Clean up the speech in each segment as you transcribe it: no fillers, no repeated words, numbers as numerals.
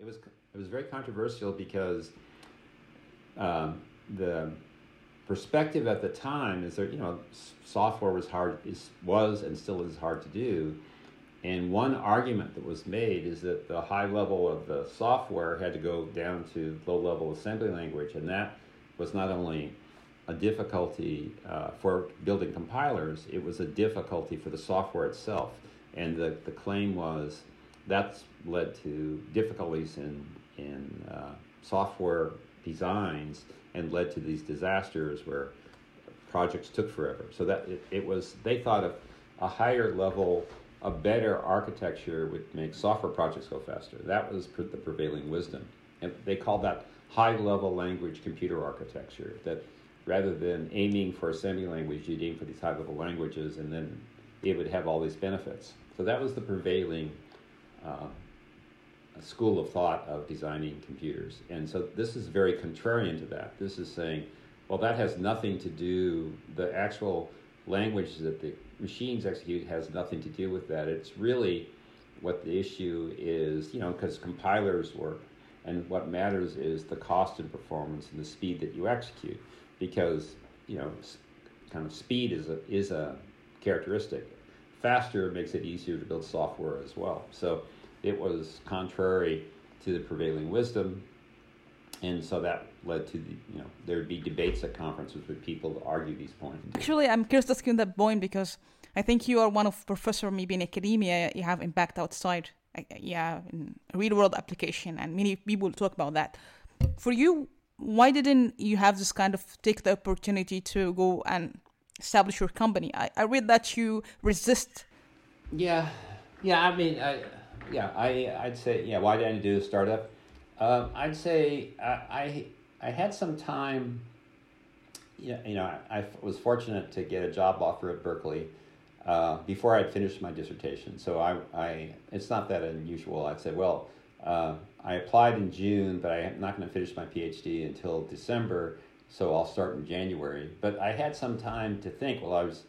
It was very controversial because the perspective at the time is that, you know, software was hard, was and still is hard to do. And one argument that was made is that the high level of the software had to go down to low level assembly language, and that was not only a difficulty for building compilers, it was a difficulty for the software itself. And the claim was that's led to difficulties in software designs and led to these disasters where projects took forever. So that it was, they thought of a higher level, a better architecture would make software projects go faster. That was the prevailing wisdom. And they called that high-level language computer architecture, that rather than aiming for assembly language, you'd aim for these high-level languages, and then it would have all these benefits. So that was the prevailing school of thought of designing computers. And so this is very contrarian to that. This is saying, well, that has nothing to do, the actual language that the machines execute has nothing to do with that. It's really what the issue is, you know, because compilers work, and what matters is the cost and performance and the speed that you execute, because, you know, kind of speed is a characteristic. Faster makes it easier to build software as well. So it was contrary to the prevailing wisdom, and so that led to the, you know, there'd be debates at conferences with people to argue these points. Actually, I'm curious to ask you that point, because I think you are one of professor maybe in academia, you have impact outside, in real world application, and many people talk about that. For you, why didn't you have this kind of take the opportunity to go and establish your company? I read that you resist. Why didn't I do a startup? I'd say I had some time. I was fortunate to get a job offer at Berkeley before I'd finished my dissertation. So I it's not that unusual. I said, well, I applied in June, but I'm not going to finish my PhD until December, so I'll start in January. But I had some time to think. Well, I was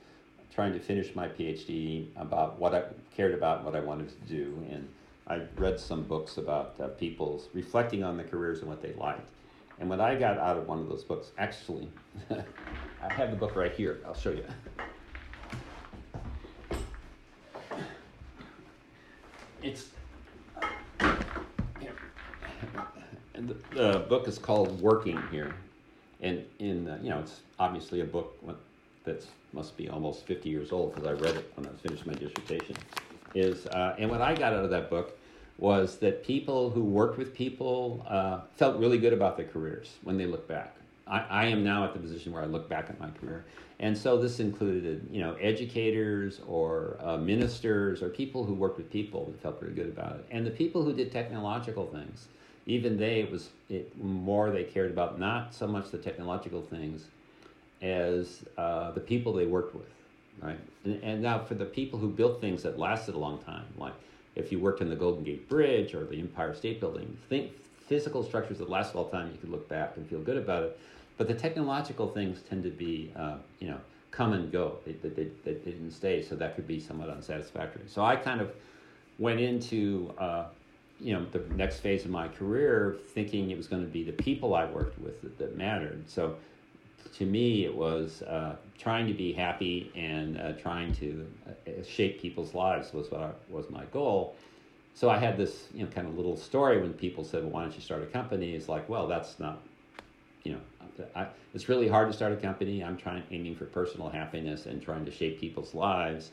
trying to finish my PhD about what I cared about and what I wanted to do, and I read some books about people reflecting on their careers and what they liked. And when I got out of one of those books, actually, I have the book right here. I'll show you. It's here. And the book is called Working Here, and it's obviously a book that must be almost 50 years old, because I read it when I finished my dissertation. And what I got out of that book was that people who worked with people felt really good about their careers when they look back. I am now at the position where I look back at my career. And so this included, educators or ministers or people who worked with people that felt really good about it. And the people who did technological things, even more they cared about not so much the technological things as the people they worked with. Right. And now for the people who built things that lasted a long time, like if you worked in the Golden Gate Bridge or the Empire State Building, think physical structures that last all the time, you could look back and feel good about it. But the technological things tend to be, come and go. They didn't stay, so that could be somewhat unsatisfactory. So I kind of went into, the next phase of my career thinking it was going to be the people I worked with that mattered. So to me, it was trying to be happy and trying to shape people's lives was my goal. So I had this, kind of little story when people said, well, why don't you start a company? It's like, well, that's not, it's really hard to start a company. I'm aiming for personal happiness and trying to shape people's lives.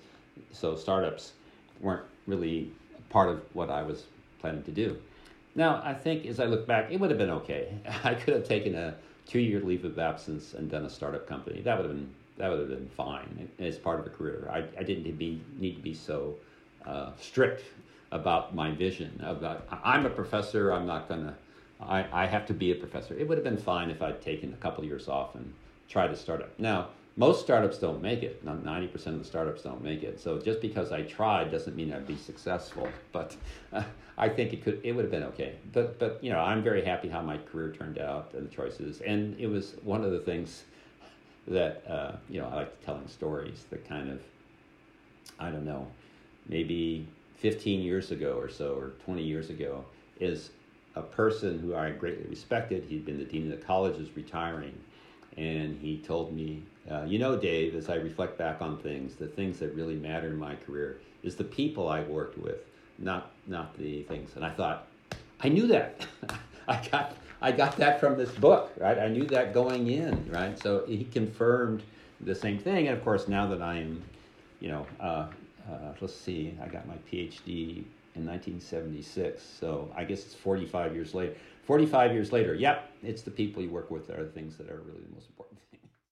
So startups weren't really part of what I was planning to do. Now, I think as I look back, it would have been okay. I could have taken a 2-year leave of absence and done a startup company. That would have been fine as part of a career. I didn't need to be so strict about my vision. I'm a professor. I'm not gonna. I have to be a professor. It would have been fine if I'd taken a couple of years off and tried a startup. Now most startups don't make it. 90% of the startups don't make it. So just because I tried doesn't mean I'd be successful. But I think it would have been okay. But I'm very happy how my career turned out and the choices. And it was one of the things that I like telling stories. That kind of, I don't know, maybe 15 years ago or so, or 20 years ago, is a person who I greatly respected. He'd been the dean of the college, was retiring. And he told me, you know, Dave, as I reflect back on things, the things that really matter in my career is the people I worked with, not the things. And I thought, I knew that. I got that from this book, right? I knew that going in, right? So he confirmed the same thing. And of course, now that I am, you know, let's see, I got my PhD in 1976, so I guess it's 45 years later. 45 years later, yep, it's the people you work with that are the things that are really the most important.